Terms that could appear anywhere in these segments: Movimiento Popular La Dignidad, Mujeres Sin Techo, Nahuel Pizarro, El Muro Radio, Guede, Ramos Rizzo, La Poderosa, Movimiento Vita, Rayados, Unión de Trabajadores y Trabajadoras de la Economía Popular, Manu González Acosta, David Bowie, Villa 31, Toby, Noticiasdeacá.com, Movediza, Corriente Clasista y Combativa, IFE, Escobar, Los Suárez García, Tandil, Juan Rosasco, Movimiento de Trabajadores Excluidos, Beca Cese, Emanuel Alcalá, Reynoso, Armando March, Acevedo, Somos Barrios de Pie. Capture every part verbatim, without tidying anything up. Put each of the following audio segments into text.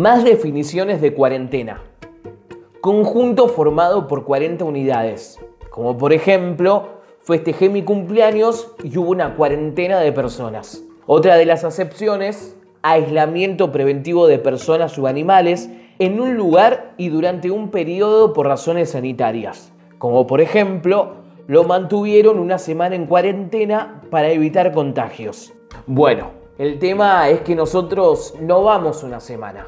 Más definiciones de cuarentena. Conjunto formado por cuarenta unidades. Como por ejemplo, festejé mi cumpleaños y hubo una cuarentena de personas. Otra de las acepciones, aislamiento preventivo de personas o animales en un lugar y durante un periodo por razones sanitarias. Como por ejemplo, lo mantuvieron una semana en cuarentena para evitar contagios. Bueno, el tema es que nosotros no vamos una semana.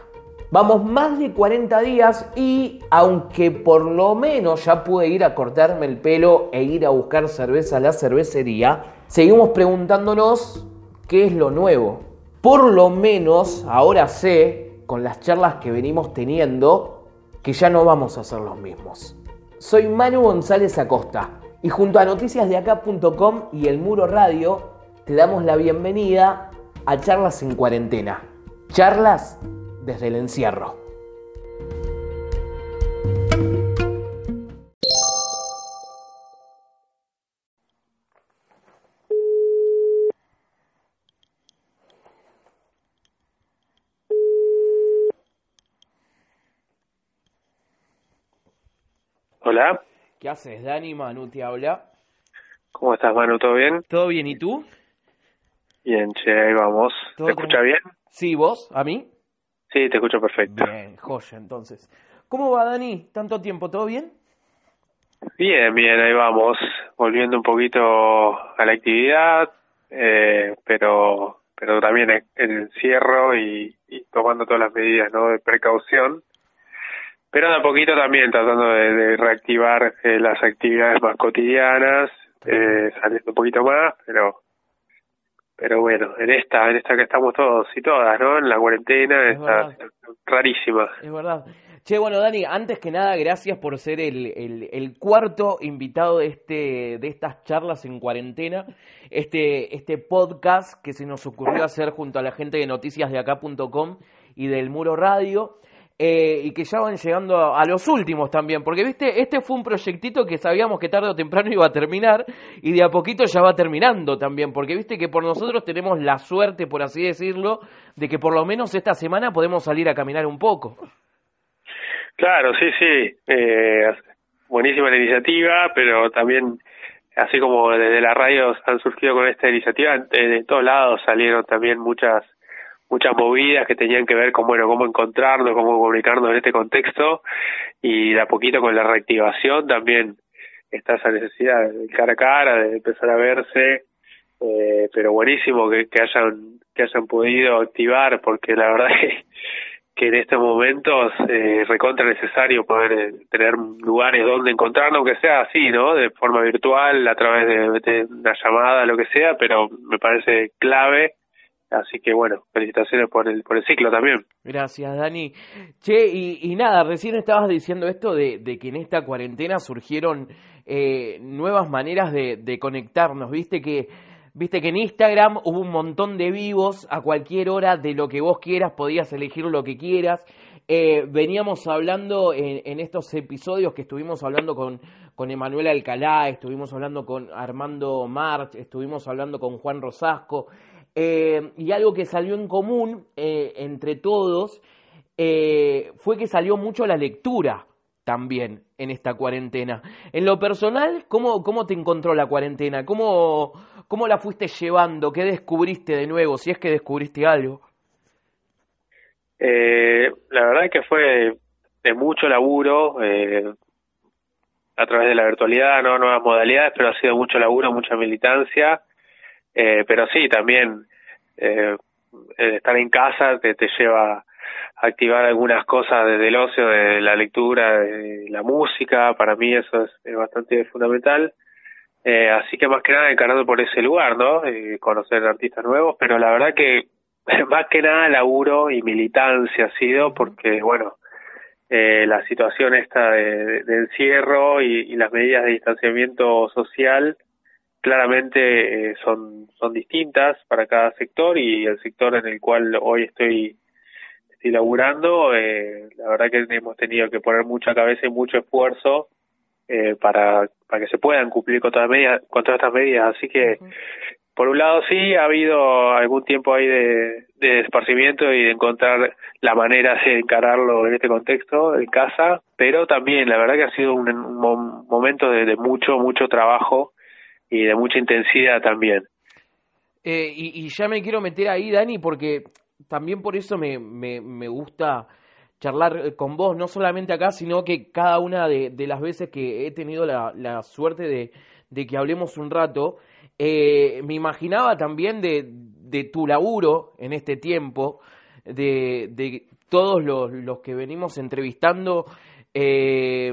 Vamos más de cuarenta días y, aunque por lo menos ya pude ir a cortarme el pelo e ir a buscar cerveza a la cervecería, seguimos preguntándonos qué es lo nuevo. Por lo menos ahora sé, con las charlas que venimos teniendo, que ya no vamos a ser los mismos. Soy Manu González Acosta y junto a noticias de acá punto com y El Muro Radio te damos la bienvenida a Charlas en Cuarentena. Charlas desde el encierro. Hola. ¿Qué haces, Dani? Manu te habla. ¿Cómo estás, Manu? ¿Todo bien? ¿Todo bien? ¿Y tú? Bien, che, ahí vamos. ¿Te escuchas bien? Sí, ¿vos? ¿A mí? Sí, te escucho perfecto. Bien, joya, entonces. ¿Cómo va, Dani? ¿Tanto tiempo? ¿Todo bien? Bien, bien, ahí vamos. Volviendo un poquito a la actividad, eh, pero pero también el encierro y, y tomando todas las medidas, ¿no?, de precaución. Pero de a poquito también tratando de, de reactivar eh, las actividades más cotidianas, eh, saliendo un poquito más, pero... Pero bueno, en esta, en esta que estamos todos y todas, ¿no? En la cuarentena, está rarísima. Es verdad. Che, bueno, Dani, antes que nada, gracias por ser el, el, el cuarto invitado de este, de estas charlas en cuarentena. Este, este podcast que se nos ocurrió hacer junto a la gente de noticias de acá punto com y del Muro Radio. Eh, y que ya van llegando a, a los últimos también, porque viste, este fue un proyectito que sabíamos que tarde o temprano iba a terminar, y de a poquito ya va terminando también, porque viste que por nosotros tenemos la suerte, por así decirlo, de que por lo menos esta semana podemos salir a caminar un poco. Claro, sí, sí, eh, buenísima la iniciativa, pero también, así como desde la radio han surgido con esta iniciativa, de, de todos lados salieron también muchas muchas movidas que tenían que ver con, bueno, cómo encontrarnos, cómo comunicarnos en este contexto, y de a poquito con la reactivación también está esa necesidad de cara a cara, de empezar a verse, eh, pero buenísimo que, que hayan que hayan podido activar, porque la verdad es que en estos momentos es eh, recontra necesario poder tener lugares donde encontrarnos, aunque sea así, ¿no?, de forma virtual, a través de, de una llamada, lo que sea, pero me parece clave. Así que bueno, felicitaciones por el por el ciclo también. Gracias, Dani. Che, y, y nada, recién estabas diciendo esto de, de que en esta cuarentena surgieron eh, nuevas maneras de, de conectarnos. Viste que viste que en Instagram hubo un montón de vivos a cualquier hora de lo que vos quieras, podías elegir lo que quieras. Eh, veníamos hablando en, en estos episodios que estuvimos hablando con, con Emanuel Alcalá, estuvimos hablando con Armando March, estuvimos hablando con Juan Rosasco. Eh, y algo que salió en común eh, entre todos eh, fue que salió mucho la lectura también en esta cuarentena. En lo personal, ¿cómo, cómo te encontró la cuarentena? ¿Cómo, cómo la fuiste llevando? ¿Qué descubriste de nuevo? Si es que descubriste algo. Eh, la verdad es que fue de mucho laburo eh, a través de la virtualidad, no nuevas modalidades, pero ha sido mucho laburo, mucha militancia. Eh, pero sí, también eh, estar en casa te, te lleva a activar algunas cosas desde el ocio, de la lectura, de la música. Para mí eso es, es bastante fundamental. Eh, así que más que nada encarando por ese lugar, ¿no? Eh, conocer artistas nuevos, pero la verdad que más que nada laburo y militancia ha sido, porque bueno, eh, la situación esta de, de encierro y, y las medidas de distanciamiento social claramente eh, son son distintas para cada sector, y el sector en el cual hoy estoy, estoy laburando, eh, la verdad que hemos tenido que poner mucha cabeza y mucho esfuerzo eh, para para que se puedan cumplir con todas, medidas, con todas estas medidas, así que uh-huh. Por un lado sí, ha habido algún tiempo ahí de, de esparcimiento y de encontrar la manera de encararlo en este contexto, en casa, pero también la verdad que ha sido un, un momento de, de mucho, mucho trabajo y de mucha intensidad también. Eh, y, y ya me quiero meter ahí, Dani, porque también por eso me, me, me gusta charlar con vos, no solamente acá, sino que cada una de, de las veces que he tenido la, la suerte de, de que hablemos un rato, eh, me imaginaba también de, de tu laburo en este tiempo, de, de todos los, los que venimos entrevistando, eh,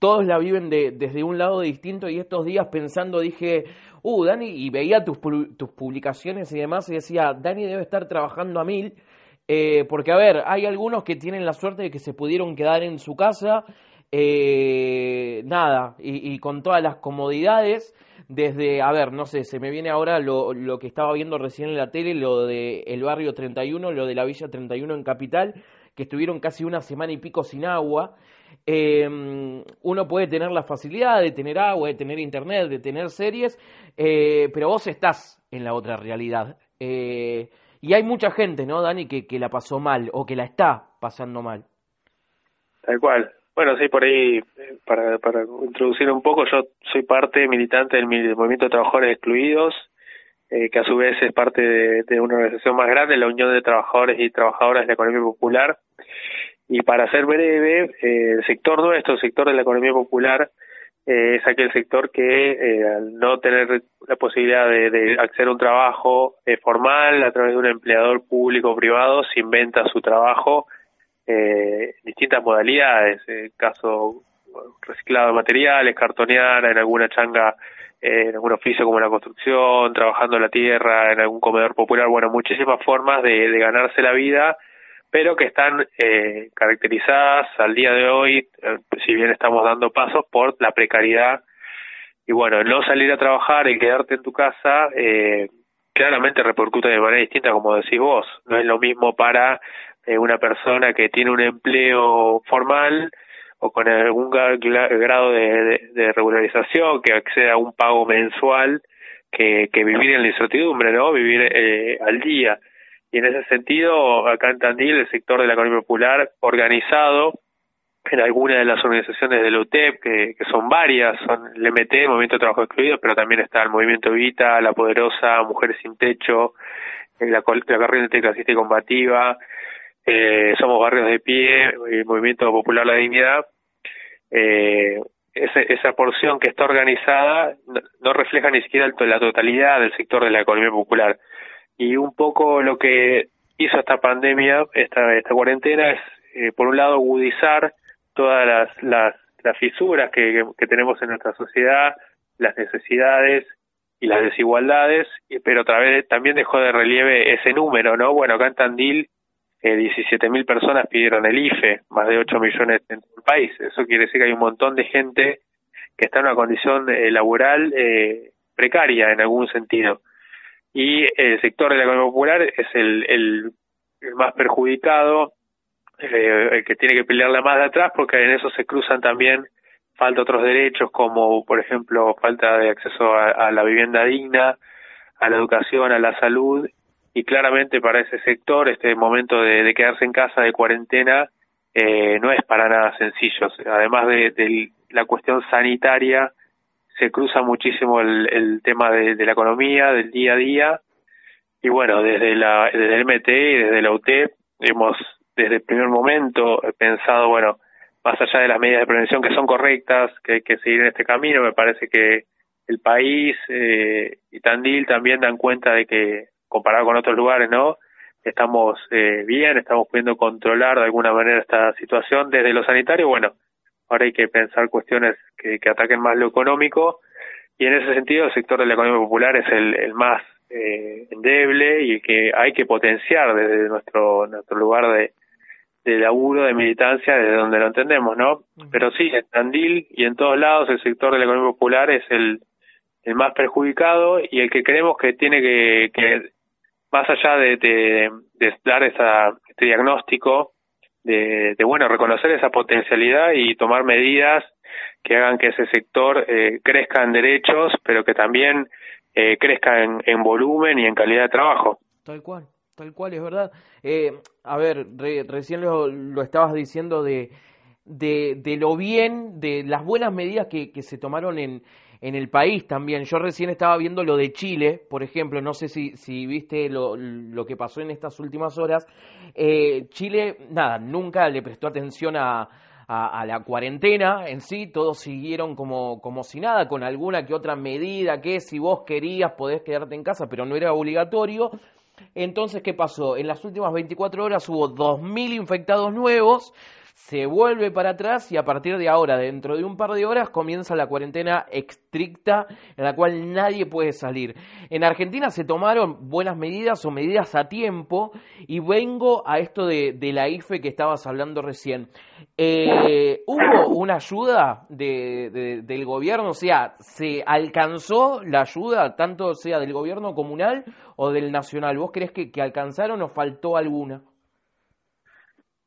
todos la viven de, desde un lado distinto, y estos días pensando dije, uh, Dani, y veía tus, tus publicaciones y demás, y decía, Dani debe estar trabajando a mil, Eh, porque, a ver, hay algunos que tienen la suerte de que se pudieron quedar en su casa, eh, nada, y, y con todas las comodidades, desde, a ver, no sé, se me viene ahora lo, lo que estaba viendo recién en la tele, lo de el barrio treinta y uno, lo de la Villa treinta y uno en Capital, que estuvieron casi una semana y pico sin agua. Eh, uno puede tener la facilidad de tener agua, de tener internet, de tener series, eh, pero vos estás en la otra realidad. Eh, Y hay mucha gente, ¿no, Dani, que, que la pasó mal o que la está pasando mal? Tal cual. Bueno, sí, por ahí, para, para introducir un poco, yo soy parte militante del Movimiento de Trabajadores Excluidos, eh, que a su vez es parte de, de una organización más grande, la Unión de Trabajadores y Trabajadoras de la Economía Popular. Y para ser breve, eh, el sector nuestro, el sector de la economía popular, eh, es aquel sector que eh, al no tener la posibilidad de, de acceder a un trabajo eh, formal a través de un empleador público o privado, se inventa su trabajo eh, en distintas modalidades, eh, caso reciclado de materiales, cartonear en alguna changa, eh, en algún oficio como la construcción, trabajando la tierra, en algún comedor popular, bueno, muchísimas formas de, de ganarse la vida, pero que están eh, caracterizadas al día de hoy, eh, si bien estamos dando pasos, por la precariedad. Y bueno, no salir a trabajar, el quedarte en tu casa, eh, claramente repercute de manera distinta, como decís vos. No es lo mismo para eh, una persona que tiene un empleo formal o con algún grado de, de, de regularización, que acceda a un pago mensual, que, que vivir en la incertidumbre, ¿no? Vivir eh, al día. Y en ese sentido, acá en Tandil, el sector de la economía popular, organizado en alguna de las organizaciones del U T E P, que, que son varias, son el M T, Movimiento de Trabajo Excluido, pero también está el Movimiento Vita, La Poderosa, Mujeres Sin Techo, la, la Corriente Clasista y Combativa, eh, Somos Barrios de Pie, el Movimiento Popular La Dignidad. Eh, esa, esa porción que está organizada no, no refleja ni siquiera la totalidad del sector de la economía popular. Y un poco lo que hizo esta pandemia, esta esta cuarentena, es, eh, por un lado, agudizar todas las las, las fisuras que, que, que tenemos en nuestra sociedad, las necesidades y las desigualdades, pero otra vez también dejó de relieve ese número, ¿no? Bueno, acá en Tandil, eh, diecisiete mil personas pidieron el I F E, más de ocho millones en el país. Eso quiere decir que hay un montón de gente que está en una condición eh, laboral eh, precaria en algún sentido. Y el sector de la economía popular es el, el, el más perjudicado, eh, el que tiene que pelearla más de atrás, porque en eso se cruzan también falta otros derechos, como por ejemplo falta de acceso a, a la vivienda digna, a la educación, a la salud, y claramente para ese sector este momento de, de quedarse en casa, de cuarentena, eh, no es para nada sencillo. Además de, de la cuestión sanitaria, se cruza muchísimo el, el tema de, de la economía, del día a día, y bueno, desde la desde el M T y desde la U T E P hemos desde el primer momento pensado, bueno, más allá de las medidas de prevención que son correctas, que hay que seguir en este camino, me parece que el país eh, y Tandil también dan cuenta de que, comparado con otros lugares, ¿no?, estamos eh, bien, estamos pudiendo controlar de alguna manera esta situación desde lo sanitario. Bueno, ahora hay que pensar cuestiones que, que ataquen más lo económico, y en ese sentido el sector de la economía popular es el, el más eh, endeble y el que hay que potenciar desde nuestro nuestro lugar de, de laburo, de militancia, desde donde lo entendemos, ¿no? Pero sí, en Tandil y en todos lados el sector de la economía popular es el, el más perjudicado y el que creemos que tiene que, que más allá de, de, de dar esa, este diagnóstico, De, de, bueno, reconocer esa potencialidad y tomar medidas que hagan que ese sector eh, crezca en derechos, pero que también eh, crezca en, en volumen y en calidad de trabajo. Tal cual, tal cual, es verdad. Eh, a ver, re, recién lo, lo estabas diciendo de, de, de lo bien, de las buenas medidas que, que se tomaron en, en el país también. Yo recién estaba viendo lo de Chile, por ejemplo, no sé si, si viste lo, lo que pasó en estas últimas horas. Eh, Chile, nada, nunca le prestó atención a... A, a la cuarentena en sí, todos siguieron como, como si nada, con alguna que otra medida que si vos querías podés quedarte en casa, pero no era obligatorio. Entonces, ¿qué pasó? En las últimas veinticuatro horas hubo dos mil infectados nuevos, se vuelve para atrás y a partir de ahora, dentro de un par de horas, comienza la cuarentena estricta en la cual nadie puede salir. En Argentina se tomaron buenas medidas o medidas a tiempo y vengo a esto de, de la I F E que estabas hablando recién. Eh, ¿Hubo una ayuda de, de, del gobierno? O sea, ¿se alcanzó la ayuda, tanto sea del gobierno comunal o del nacional? ¿Vos creés que, que alcanzaron o faltó alguna?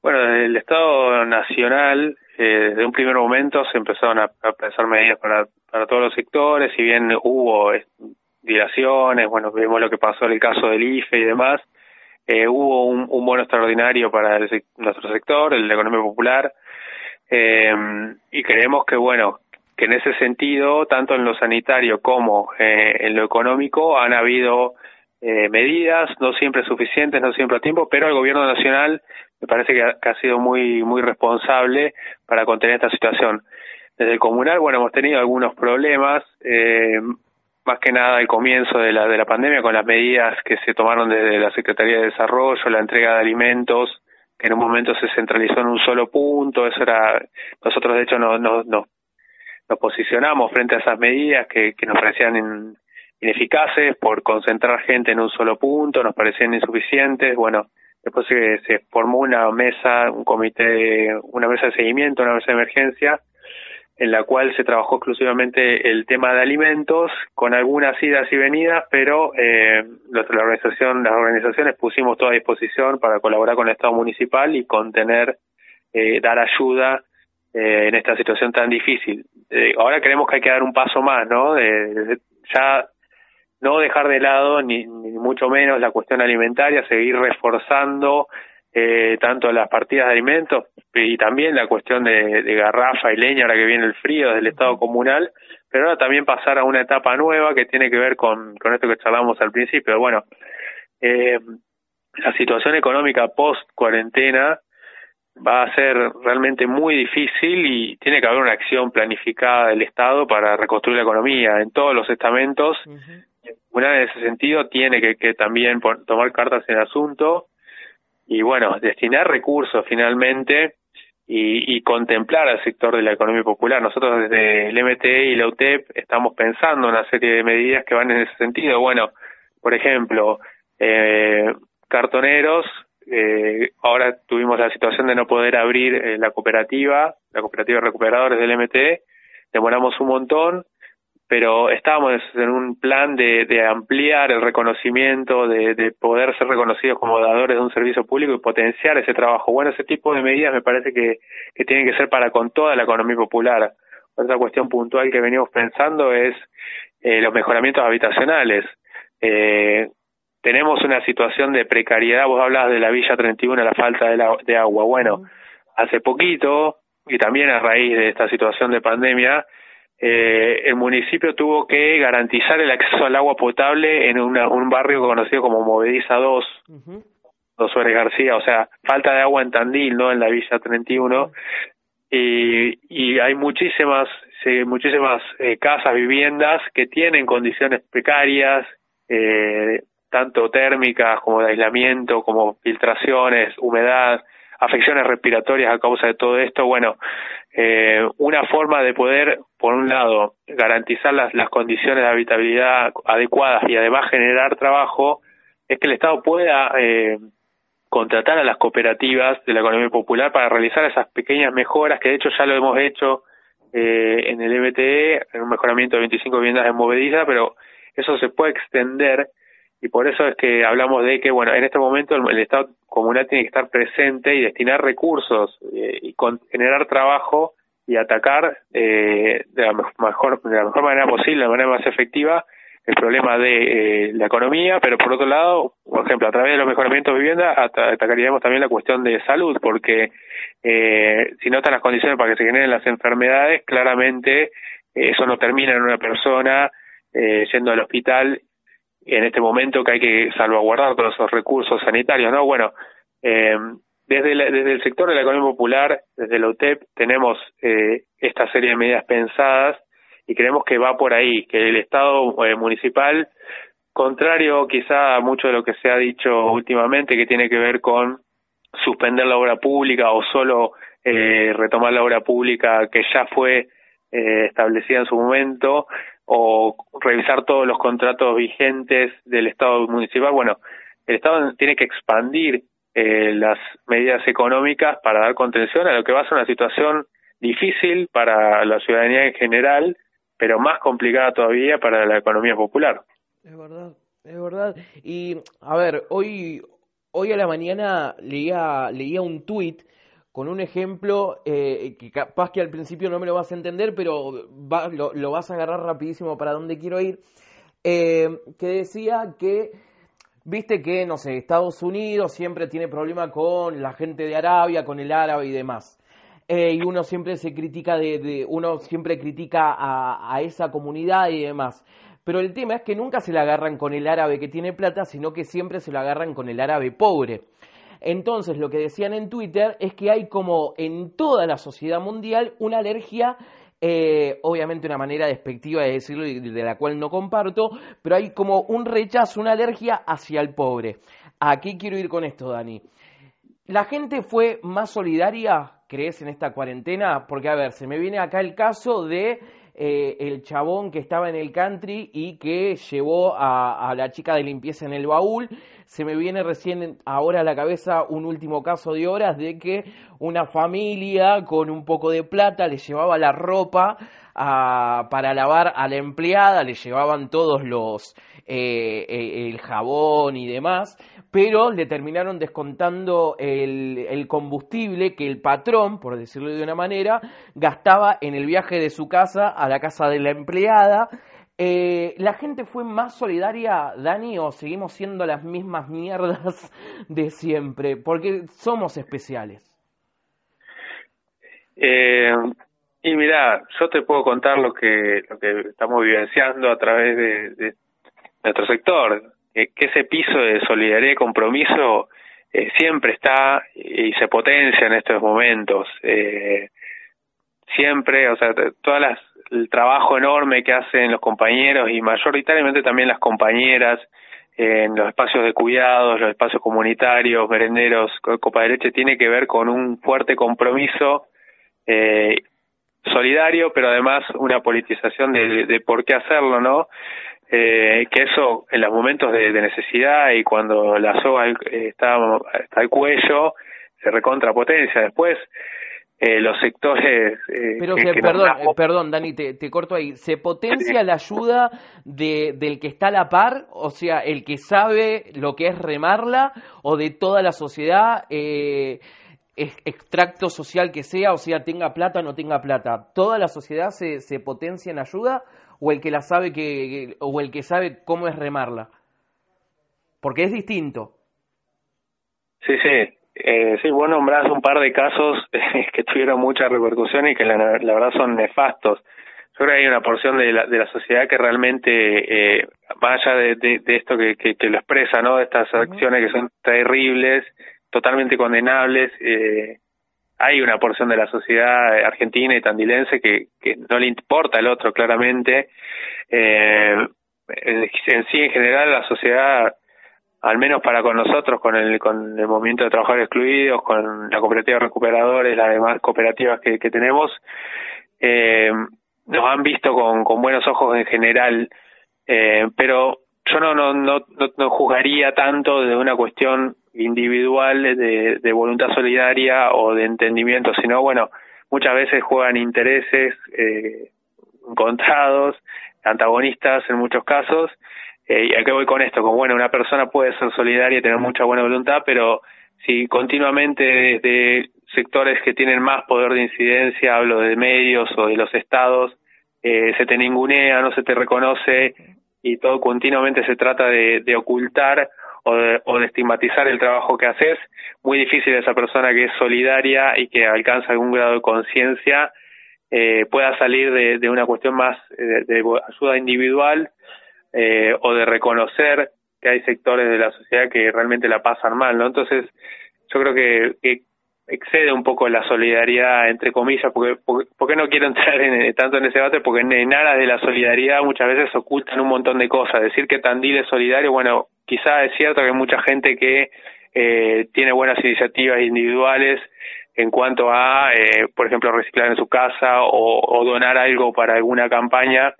Bueno, desde el Estado Nacional, eh, desde un primer momento se empezaron a, a pensar medidas para, para todos los sectores, si bien hubo dilaciones, bueno, vimos lo que pasó en el caso del I F E y demás. Eh, hubo un, un bono extraordinario para el, nuestro sector, el de la economía popular, eh, y creemos que, bueno, que en ese sentido, tanto en lo sanitario como eh, en lo económico, han habido eh, medidas, no siempre suficientes, no siempre a tiempo, pero el gobierno nacional me parece que ha, que ha sido muy muy responsable para contener esta situación. Desde el comunal, bueno, hemos tenido algunos problemas, eh, más que nada al comienzo de la de la pandemia, con las medidas que se tomaron desde la Secretaría de Desarrollo, la entrega de alimentos, que en un momento se centralizó en un solo punto. Eso era, nosotros de hecho no, no, no, nos posicionamos frente a esas medidas que, que nos parecían in, ineficaces por concentrar gente en un solo punto, nos parecían insuficientes. Bueno, después se, se formó una mesa, un comité, una mesa de seguimiento, una mesa de emergencia, en la cual se trabajó exclusivamente el tema de alimentos, con algunas idas y venidas, pero eh, la organización, las organizaciones pusimos toda a disposición para colaborar con el Estado Municipal y contener, eh, dar ayuda eh, en esta situación tan difícil. Eh, ahora creemos que hay que dar un paso más, ¿no? De, de, ya no dejar de lado, ni, ni mucho menos, la cuestión alimentaria, seguir reforzando Eh, tanto las partidas de alimentos y también la cuestión de, de garrafa y leña, ahora que viene el frío, desde el Estado comunal, pero ahora también pasar a una etapa nueva que tiene que ver con, con esto que charlamos al principio. Bueno, eh, la situación económica post-cuarentena va a ser realmente muy difícil y tiene que haber una acción planificada del Estado para reconstruir la economía en todos los estamentos. Uh-huh. Una en ese sentido tiene que, que también por, tomar cartas en el asunto. Y bueno, destinar recursos finalmente y, y contemplar al sector de la economía popular. Nosotros desde el M T E y la U T E P estamos pensando una serie de medidas que van en ese sentido. Bueno, por ejemplo, eh, cartoneros, eh, ahora tuvimos la situación de no poder abrir eh, la cooperativa, la cooperativa de recuperadores del M T E, demoramos un montón, pero estábamos en un plan de, de ampliar el reconocimiento, de, de poder ser reconocidos como dadores de un servicio público y potenciar ese trabajo. Bueno, ese tipo de medidas me parece que, que tienen que ser para con toda la economía popular. Otra cuestión puntual que venimos pensando es eh, los mejoramientos habitacionales. Eh, tenemos una situación de precariedad, vos hablabas de la Villa treinta y uno, la falta de, la, de agua. Bueno, hace poquito, y también a raíz de esta situación de pandemia, Eh, el municipio tuvo que garantizar el acceso al agua potable en una, un barrio conocido como Movediza dos, uh-huh, Los Suárez García, o sea, falta de agua en Tandil, ¿no? En la Villa treinta y uno, uh-huh. y, y hay muchísimas, sí, muchísimas eh, casas, viviendas que tienen condiciones precarias, eh, tanto térmicas como de aislamiento, como filtraciones, humedad, afecciones respiratorias a causa de todo esto. Bueno, eh, una forma de poder, por un lado, garantizar las, las condiciones de habitabilidad adecuadas y además generar trabajo, es que el Estado pueda eh, contratar a las cooperativas de la economía popular para realizar esas pequeñas mejoras, que de hecho ya lo hemos hecho eh, en el M T E, en un mejoramiento de veinticinco viviendas en Movediza, pero eso se puede extender. Y por eso es que hablamos de que, bueno, en este momento el, el Estado comunal tiene que estar presente y destinar recursos eh, y con, generar trabajo y atacar eh, de, la mejor, de la mejor manera posible, de manera más efectiva, el problema de eh, la economía, pero por otro lado, por ejemplo, a través de los mejoramientos de vivienda atacaríamos también la cuestión de salud, porque eh, si no están las condiciones para que se generen las enfermedades, claramente eso no termina en una persona eh, yendo al hospital en este momento que hay que salvaguardar todos esos recursos sanitarios, ¿no? Bueno, eh, desde, la, desde el sector de la economía popular, desde la U T E P, tenemos eh, esta serie de medidas pensadas y creemos que va por ahí, que el Estado eh, municipal, contrario quizá a mucho de lo que se ha dicho últimamente, que tiene que ver con suspender la obra pública o solo eh, retomar la obra pública que ya fue eh, establecida en su momento, o revisar todos los contratos vigentes del Estado municipal. Bueno, el Estado tiene que expandir eh, las medidas económicas para dar contención a lo que va a ser una situación difícil para la ciudadanía en general, pero más complicada todavía para la economía popular. Es verdad, es verdad. Y, a ver, hoy hoy a la mañana leía, leía un tuit con un ejemplo eh, que capaz que al principio no me lo vas a entender, pero va, lo, lo vas a agarrar rapidísimo para donde quiero ir, eh, que decía que, viste que, no sé, Estados Unidos siempre tiene problema con la gente de Arabia, con el árabe y demás. Eh, y uno siempre se critica de, de uno siempre critica a, a esa comunidad y demás. Pero el tema es que nunca se la agarran con el árabe que tiene plata, sino que siempre se la agarran con el árabe pobre. Entonces, lo que decían en Twitter es que hay, como en toda la sociedad mundial, una alergia, eh, obviamente una manera despectiva de decirlo y de la cual no comparto, pero hay como un rechazo, una alergia hacia el pobre. ¿A qué quiero ir con esto, Dani? ¿La gente fue más solidaria, crees, en esta cuarentena? Porque, a ver, se me viene acá el caso de eh, el chabón que estaba en el country y que llevó a, a la chica de limpieza en el baúl. Se me viene recién ahora a la cabeza un último caso de horas de que una familia con un poco de plata le llevaba la ropa a, para lavar a la empleada, le llevaban todos los eh, eh, el jabón y demás, pero le terminaron descontando el, el combustible que el patrón, por decirlo de una manera, gastaba en el viaje de su casa a la casa de la empleada. Eh, ¿La gente fue más solidaria, Dani, o seguimos siendo las mismas mierdas de siempre? Porque somos especiales. Eh, y mirá, yo te puedo contar lo que lo que estamos vivenciando a través de, de nuestro sector. Que, que ese piso de solidaridad y compromiso eh, siempre está y se potencia en estos momentos. Eh, siempre, o sea, todas las el trabajo enorme que hacen los compañeros y mayoritariamente también las compañeras en los espacios de cuidados, los espacios comunitarios, merenderos, copa de leche, tiene que ver con un fuerte compromiso eh, solidario, pero además una politización de, de por qué hacerlo, ¿no? Eh, que eso en los momentos de, de necesidad y cuando la soga está, está al cuello, se recontrapotencia después. Eh, los sectores... Eh, Pero, que, que perdón, no... perdón, Dani, te, te corto ahí. ¿Se potencia la ayuda de, del que está a la par? O sea, el que sabe lo que es remarla, o de toda la sociedad, eh, extracto social que sea, o sea, tenga plata o no tenga plata. ¿Toda la sociedad se, se potencia en ayuda, o el que la sabe que, o el que sabe cómo es remarla? Porque es distinto. Sí, sí. Eh, sí, vos nombrás un par de casos eh, que tuvieron mucha repercusión y que la, la verdad son nefastos. Yo creo que hay una porción de la, de la sociedad que realmente, eh, más allá de, de, de esto que, que, que lo expresa, ¿no? De estas acciones que son terribles, totalmente condenables, eh, hay una porción de la sociedad argentina y tandilense que, que no le importa el otro, claramente. Eh, en, en sí, en general, la sociedad, al menos para con nosotros, con el con el Movimiento de Trabajadores Excluidos, con la Cooperativa de Recuperadores, las demás cooperativas que, que tenemos, eh, nos han visto con, con buenos ojos en general, eh, pero yo no no, no no no juzgaría tanto de una cuestión individual de, de voluntad solidaria o de entendimiento, sino, bueno, muchas veces juegan intereses eh, encontrados, antagonistas en muchos casos. Eh, ¿Y a qué voy con esto? Como, bueno, una persona puede ser solidaria y tener mucha buena voluntad, pero si continuamente desde sectores que tienen más poder de incidencia, hablo de medios o de los estados, eh, se te ningunea, no se te reconoce, y todo continuamente se trata de, de ocultar o de, o de estigmatizar el trabajo que haces. Muy difícil esa persona que es solidaria y que alcanza algún grado de conciencia eh, pueda salir de, de una cuestión más de, de ayuda individual eh, o de reconocer que hay sectores de la sociedad que realmente la pasan mal, ¿no? Entonces, yo creo que, que excede un poco la solidaridad, entre comillas, porque, porque, porque no quiero entrar en, tanto en ese debate, porque en, en aras de la solidaridad muchas veces ocultan un montón de cosas. Decir que Tandil es solidario, bueno, quizá es cierto que hay mucha gente que eh, tiene buenas iniciativas individuales en cuanto a, eh, por ejemplo, reciclar en su casa o, o donar algo para alguna campaña,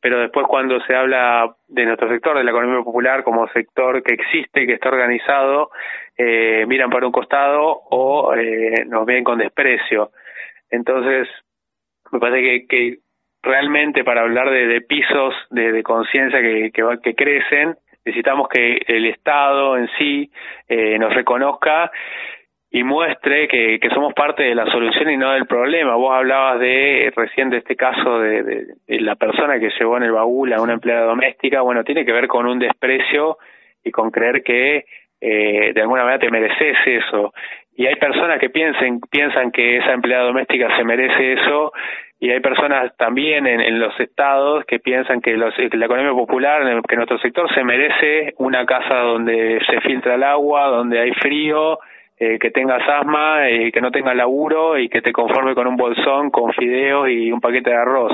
pero después cuando se habla de nuestro sector, de la economía popular, como sector que existe, que está organizado, eh, miran para un costado o eh, nos ven con desprecio. Entonces, me parece que, que realmente para hablar de, de pisos de, de conciencia que, que, que crecen, necesitamos que el Estado en sí eh, nos reconozca y muestre que, que somos parte de la solución y no del problema. Vos hablabas de recién de este caso de, de, de la persona que llevó en el baúl a una empleada doméstica. Bueno, tiene que ver con un desprecio y con creer que eh, de alguna manera te mereces eso. Y hay personas que piensen, piensan que esa empleada doméstica se merece eso, y hay personas también en, en los estados que piensan que, los, que la economía popular, que nuestro sector se merece una casa donde se filtra el agua, donde hay frío, Eh, que tengas asma, eh, que no tengas laburo y que te conforme con un bolsón, con fideos y un paquete de arroz.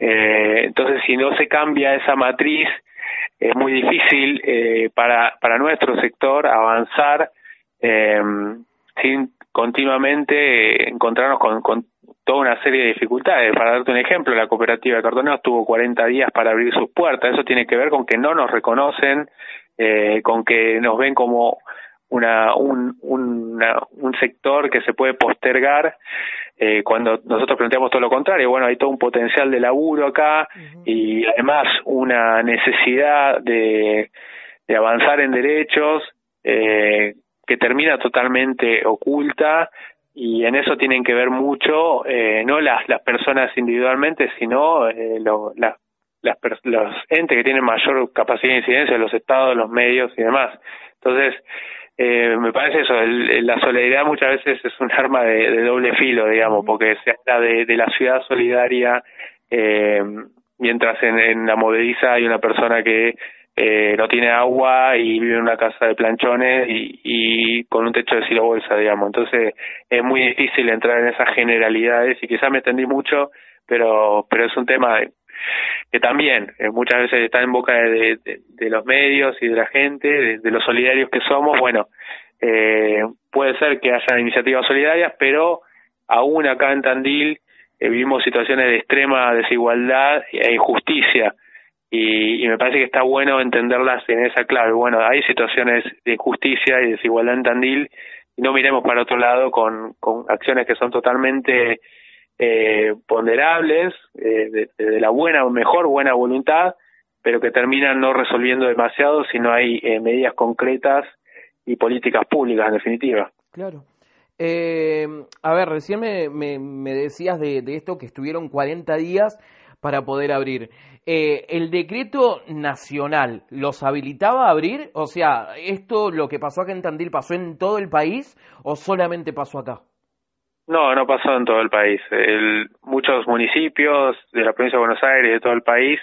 Eh, entonces, si no se cambia esa matriz, es muy difícil eh, para, para nuestro sector avanzar eh, sin continuamente encontrarnos con, con toda una serie de dificultades. Para darte un ejemplo, la cooperativa de cartoneros tuvo cuarenta días para abrir sus puertas. Eso tiene que ver con que no nos reconocen, eh, con que nos ven como Una, un, una, un sector que se puede postergar eh, cuando nosotros planteamos todo lo contrario. Bueno, hay todo un potencial de laburo acá uh-huh. y además una necesidad de, de avanzar en derechos eh, que termina totalmente oculta, y en eso tienen que ver mucho eh, no las, las personas individualmente, sino eh, lo, las las los entes que tienen mayor capacidad de incidencia, los estados, los medios y demás. Entonces, Eh, me parece eso, el, la solidaridad muchas veces es un arma de, de doble filo, digamos, porque se habla de, de la ciudad solidaria, eh, mientras en, en la Movediza hay una persona que eh, no tiene agua y vive en una casa de planchones y, y con un techo de silo bolsa, digamos. Entonces es muy difícil entrar en esas generalidades, y quizás me extendí mucho, pero pero es un tema que también eh, muchas veces está en boca de, de, de los medios y de la gente, de, de los solidarios que somos. Bueno, eh, puede ser que haya iniciativas solidarias, pero aún acá en Tandil eh, vivimos situaciones de extrema desigualdad e injusticia, y, y me parece que está bueno entenderlas en esa clave. Bueno, hay situaciones de injusticia y desigualdad en Tandil, y no miremos para otro lado con, con acciones que son totalmente Eh, ponderables, eh, de, de la buena o mejor buena voluntad, pero que terminan no resolviendo demasiado si no hay eh, medidas concretas y políticas públicas, en definitiva. Claro. Eh, a ver, recién me, me, me decías de, de esto, que estuvieron cuarenta días para poder abrir. Eh, ¿el decreto nacional los habilitaba a abrir? O sea, ¿esto lo que pasó acá en Tandil pasó en todo el país o solamente pasó acá? No, no pasó en todo el país. El, muchos municipios de la provincia de Buenos Aires, de todo el país,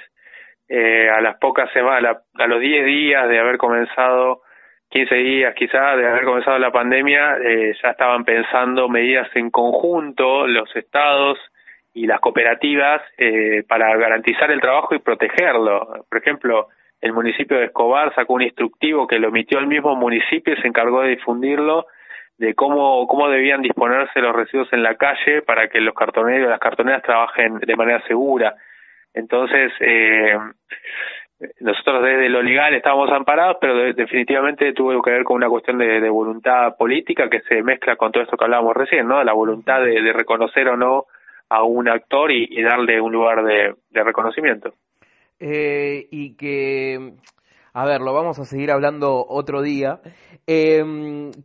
eh, a las pocas semanas, a, la, a los diez días de haber comenzado, quince días quizás, de haber comenzado la pandemia, eh, ya estaban pensando medidas en conjunto, los estados y las cooperativas, eh, para garantizar el trabajo y protegerlo. Por ejemplo, el municipio de Escobar sacó un instructivo que lo emitió el mismo municipio y se encargó de difundirlo, de cómo cómo debían disponerse los residuos en la calle para que los cartoneros y las cartoneras trabajen de manera segura. Entonces, eh, nosotros desde lo legal estábamos amparados, pero de, definitivamente tuvo que ver con una cuestión de, de voluntad política que se mezcla con todo esto que hablábamos recién, ¿no? La voluntad de, de reconocer o no a un actor y, y darle un lugar de, de reconocimiento. Eh, y que... A ver, lo vamos a seguir hablando otro día, eh,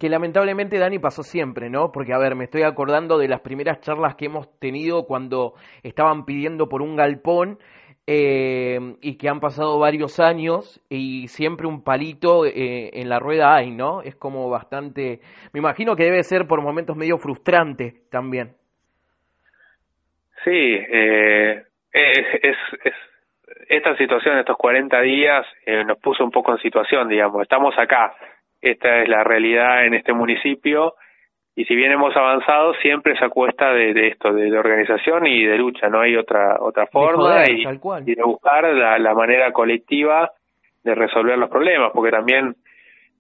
que lamentablemente, Dani, pasó siempre, ¿no? Porque, a ver, me estoy acordando de las primeras charlas que hemos tenido cuando estaban pidiendo por un galpón eh, y que han pasado varios años y siempre un palito eh, en la rueda hay, ¿no? Es como bastante... Me imagino que debe ser por momentos medio frustrante también. Sí, eh, es, es, es esta situación, estos cuarenta días, eh, nos puso un poco en situación, digamos. Estamos acá, esta es la realidad en este municipio, y si bien hemos avanzado, siempre se acuesta de, de esto, de, de organización y de lucha, no hay otra otra forma, de joder, tal cual. Y de buscar la, la manera colectiva de resolver los problemas, porque también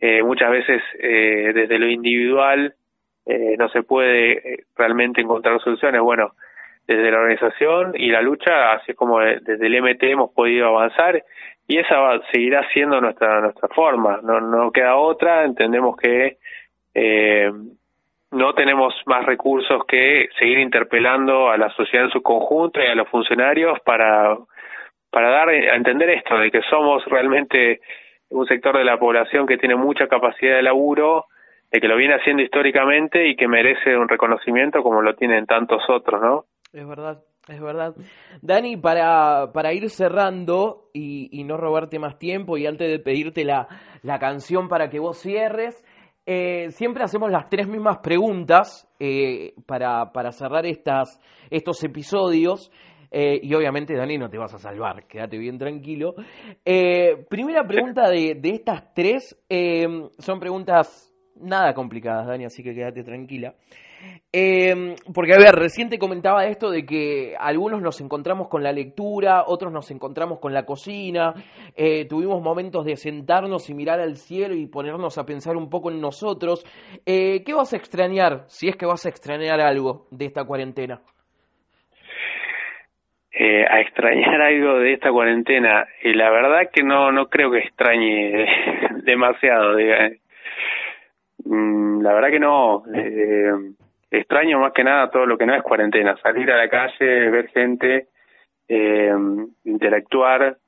eh, muchas veces eh, desde lo individual eh, no se puede realmente encontrar soluciones. Bueno, desde la organización y la lucha, así como desde el M T hemos podido avanzar, y esa va, seguirá siendo nuestra nuestra forma, no no queda otra. Entendemos que eh, no tenemos más recursos que seguir interpelando a la sociedad en su conjunto y a los funcionarios para para dar a entender esto, de que somos realmente un sector de la población que tiene mucha capacidad de laburo, de que lo viene haciendo históricamente y que merece un reconocimiento como lo tienen tantos otros, ¿no? Es verdad, es verdad. Dani, para, para ir cerrando y, y no robarte más tiempo, y antes de pedirte la, la canción para que vos cierres, eh, siempre hacemos las tres mismas preguntas eh, para, para cerrar estas, estos episodios. Eh, y obviamente, Dani, no te vas a salvar, quédate bien tranquilo. Eh, primera pregunta de, de estas tres, eh, son preguntas nada complicadas, Dani, así que quédate tranquila. Eh, porque, a ver, recién te comentaba esto de que algunos nos encontramos con la lectura, otros nos encontramos con la cocina, eh, tuvimos momentos de sentarnos y mirar al cielo y ponernos a pensar un poco en nosotros. Eh, ¿qué vas a extrañar, si es que vas a extrañar algo de esta cuarentena? Eh, a extrañar algo de esta cuarentena, y la verdad que no no creo que extrañe demasiado, digamos. La verdad que no, eh, extraño más que nada todo lo que no es cuarentena, salir a la calle, ver gente, eh, interactuar,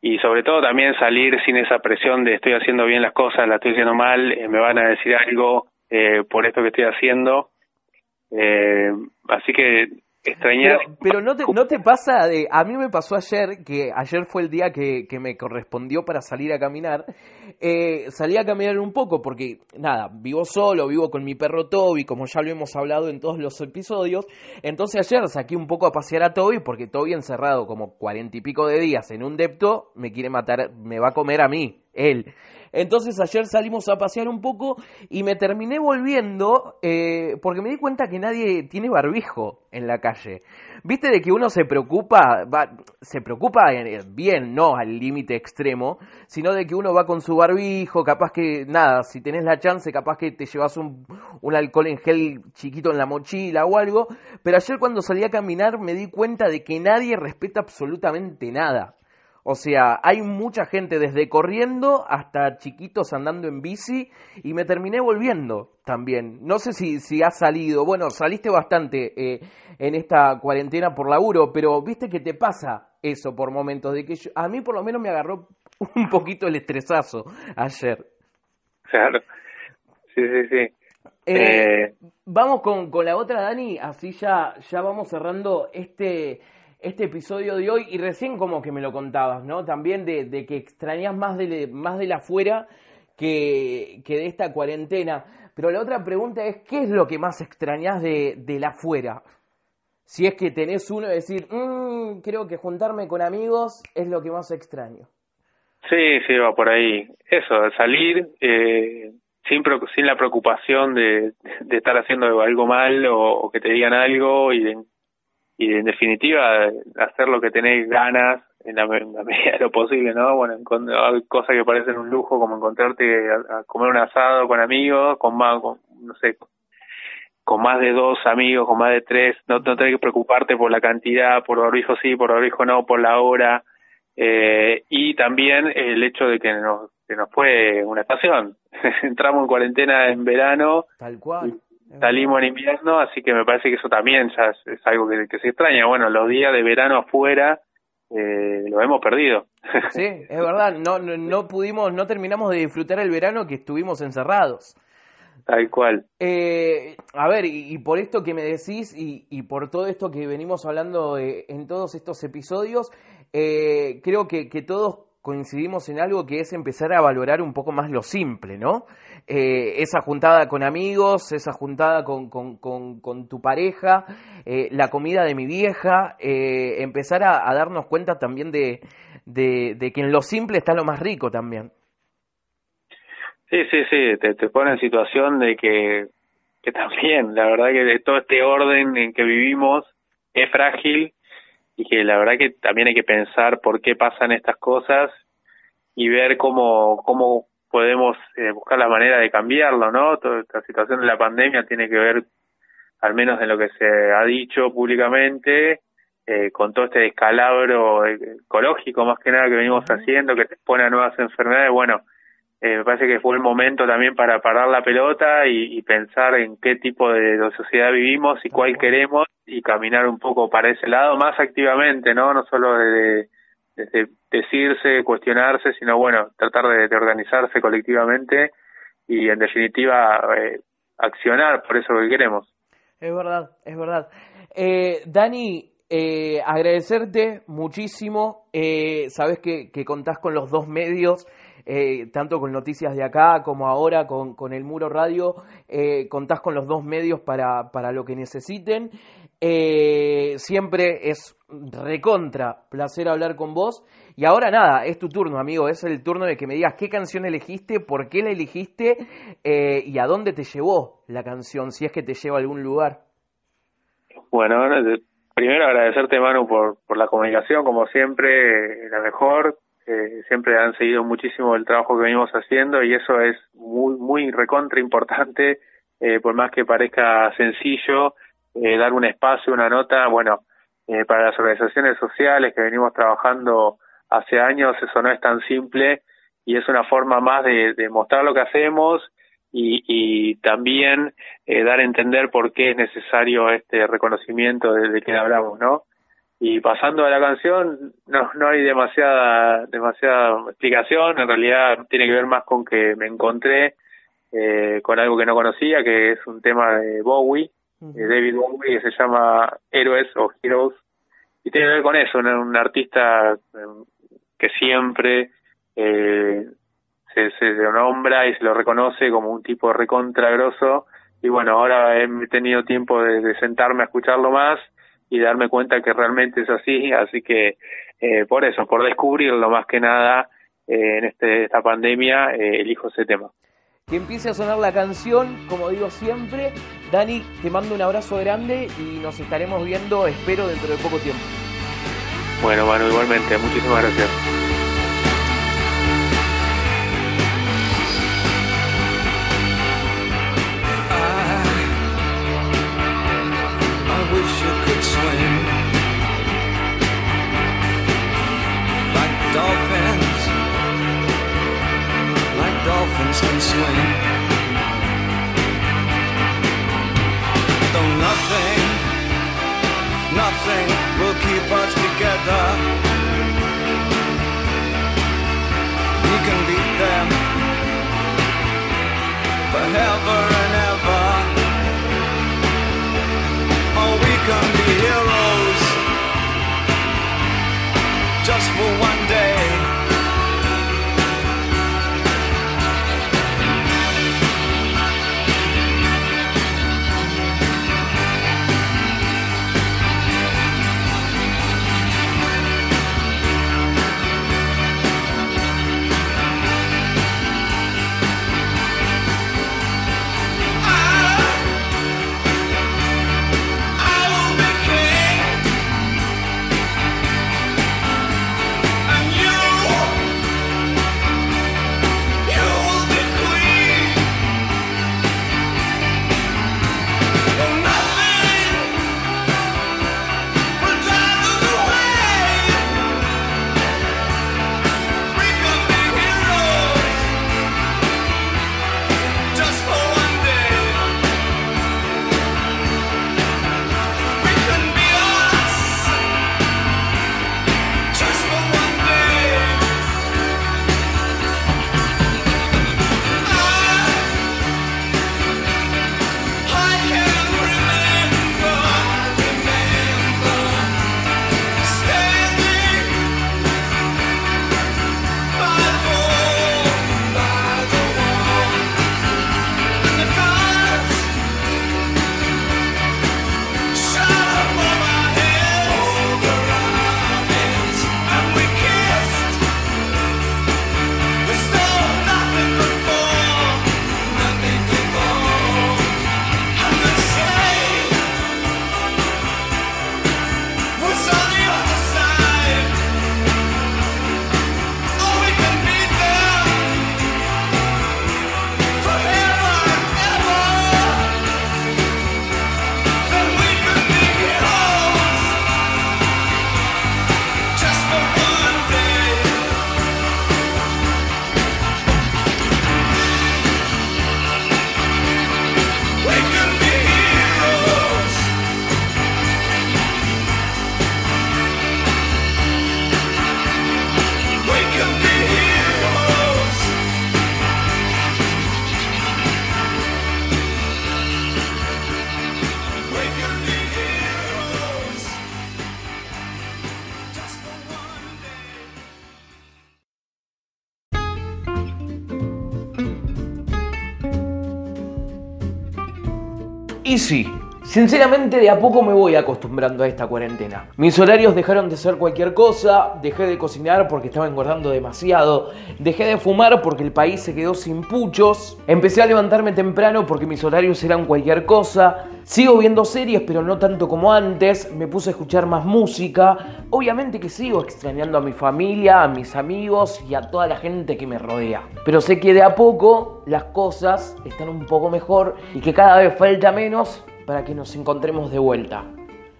y sobre todo también salir sin esa presión de estoy haciendo bien las cosas, las estoy haciendo mal, eh, me van a decir algo eh, por esto que estoy haciendo, eh, así que extrañar. Pero, pero no te no te pasa, de a mí me pasó ayer, que ayer fue el día que, que me correspondió para salir a caminar, eh, salí a caminar un poco porque, nada, vivo solo, vivo con mi perro Toby, como ya lo hemos hablado en todos los episodios, entonces ayer saqué un poco a pasear a Toby, porque Toby encerrado como cuarenta y pico de días en un depto, me quiere matar, me va a comer a mí, él. Entonces ayer salimos a pasear un poco y me terminé volviendo eh, porque me di cuenta que nadie tiene barbijo en la calle. Viste, de que uno se preocupa, va, se preocupa bien, no al límite extremo, sino de que uno va con su barbijo, capaz que, nada, si tenés la chance, capaz que te llevas un, un alcohol en gel chiquito en la mochila o algo, pero ayer cuando salí a caminar me di cuenta de que nadie respeta absolutamente nada. O sea, hay mucha gente desde corriendo hasta chiquitos andando en bici, y me terminé volviendo también. No sé si, si has salido, bueno, saliste bastante eh, en esta cuarentena por laburo, pero viste que te pasa eso por momentos, de que yo, a mí por lo menos me agarró un poquito el estresazo ayer. Claro, sí, sí, sí. Eh, eh... Vamos con, con la otra, Dani, así ya, ya vamos cerrando este... este episodio de hoy, y recién como que me lo contabas, ¿no? También de, de que extrañas más de, más de la afuera que, que de esta cuarentena. Pero la otra pregunta es, ¿qué es lo que más extrañas de, de la afuera? Si es que tenés uno, de decir, mmm, creo que juntarme con amigos es lo que más extraño. Sí, sí, va por ahí. Eso, salir eh, sin, sin la preocupación de, de estar haciendo algo mal o, o que te digan algo, y de, y en definitiva hacer lo que tenéis ganas en la, en la medida de lo posible, ¿no? Bueno, hay cosas que parecen un lujo, como encontrarte a, a comer un asado con amigos, con más, con, no sé, con más de dos amigos, con más de tres, no, no tener que preocuparte por la cantidad, por barbijo sí, por barbijo no, por la hora, eh, y también el hecho de que nos, que nos fue una estación, entramos en cuarentena en verano, tal cual. Salimos en invierno, así que me parece que eso también ya es, es algo que, que se extraña. Bueno, los días de verano afuera eh, los hemos perdido. Sí, es verdad, no, no no pudimos, no terminamos de disfrutar el verano que estuvimos encerrados. Tal cual. Eh, a ver, y, y por esto que me decís y, y por todo esto que venimos hablando de, en todos estos episodios, eh, creo que, que todos coincidimos en algo que es empezar a valorar un poco más lo simple, ¿no? Eh, esa juntada con amigos, esa juntada con, con, con, con tu pareja, eh, la comida de mi vieja, eh, empezar a, a darnos cuenta también de, de, de que en lo simple está lo más rico también. Sí, sí, sí, te, te pone en situación de que, que también, la verdad que de todo este orden en que vivimos es frágil, y que la verdad que también hay que pensar por qué pasan estas cosas y ver cómo cómo podemos eh, buscar la manera de cambiarlo, ¿no? Toda esta situación de la pandemia tiene que ver, al menos en lo que se ha dicho públicamente, eh, con todo este descalabro ecológico, más que nada, que venimos haciendo, que te expone a nuevas enfermedades. Bueno, eh, me parece que fue el momento también para parar la pelota y, y pensar en qué tipo de, de sociedad vivimos y cuál queremos, y caminar un poco para ese lado más activamente, ¿no? No solo de, de, de decirse, cuestionarse, sino, bueno, tratar de, de organizarse colectivamente y, en definitiva, eh, accionar por eso que queremos. Es verdad, es verdad. Eh, Dani, eh, agradecerte muchísimo. Eh, sabés que, que contás con los dos medios, Eh, tanto con Noticias de Acá como ahora con, con El Muro Radio, eh, contás con los dos medios para, para lo que necesiten. Eh, siempre es recontra placer hablar con vos. Y ahora nada, es tu turno, amigo, es el turno de que me digas qué canción elegiste, por qué la elegiste, eh, y a dónde te llevó la canción, si es que te lleva a algún lugar. Bueno, primero agradecerte, Manu, por, por la comunicación, como siempre, la mejor. Eh, siempre han seguido muchísimo el trabajo que venimos haciendo, y eso es muy muy recontra importante, eh, por más que parezca sencillo, eh, dar un espacio, una nota. Bueno, eh, para las organizaciones sociales que venimos trabajando hace años, eso no es tan simple, y es una forma más de, de mostrar lo que hacemos y, y también eh, dar a entender por qué es necesario este reconocimiento de, de que hablamos, ¿no? Y pasando a la canción, no no hay demasiada demasiada explicación. En realidad tiene que ver más con que me encontré eh, con algo que no conocía, que es un tema de Bowie, de David Bowie, que se llama Heroes o Heroes, y tiene que ver con eso, ¿no? Un artista que siempre eh, se, se lo nombra y se lo reconoce como un tipo recontragroso, y bueno, ahora he tenido tiempo de, de sentarme a escucharlo más y darme cuenta que realmente es así, así que eh, por eso, por descubrirlo más que nada, eh, en este, esta pandemia, eh, elijo ese tema. Que empiece a sonar la canción, como digo siempre. Dani, te mando un abrazo grande y nos estaremos viendo, espero, dentro de poco tiempo. Bueno, Manu, igualmente, muchísimas gracias. Can swim, though nothing, nothing will keep us together. We can beat them forever and ever. Oh, we can be heroes just for one day. Y sí, sinceramente de a poco me voy acostumbrando a esta cuarentena. Mis horarios dejaron de ser cualquier cosa, dejé de cocinar porque estaba engordando demasiado, dejé de fumar porque el país se quedó sin puchos, empecé a levantarme temprano porque mis horarios eran cualquier cosa, sigo viendo series pero no tanto como antes, me puse a escuchar más música, obviamente que sigo extrañando a mi familia, a mis amigos y a toda la gente que me rodea. Pero sé que de a poco las cosas están un poco mejor y que cada vez falta menos para que nos encontremos de vuelta,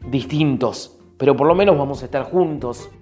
distintos, pero por lo menos vamos a estar juntos.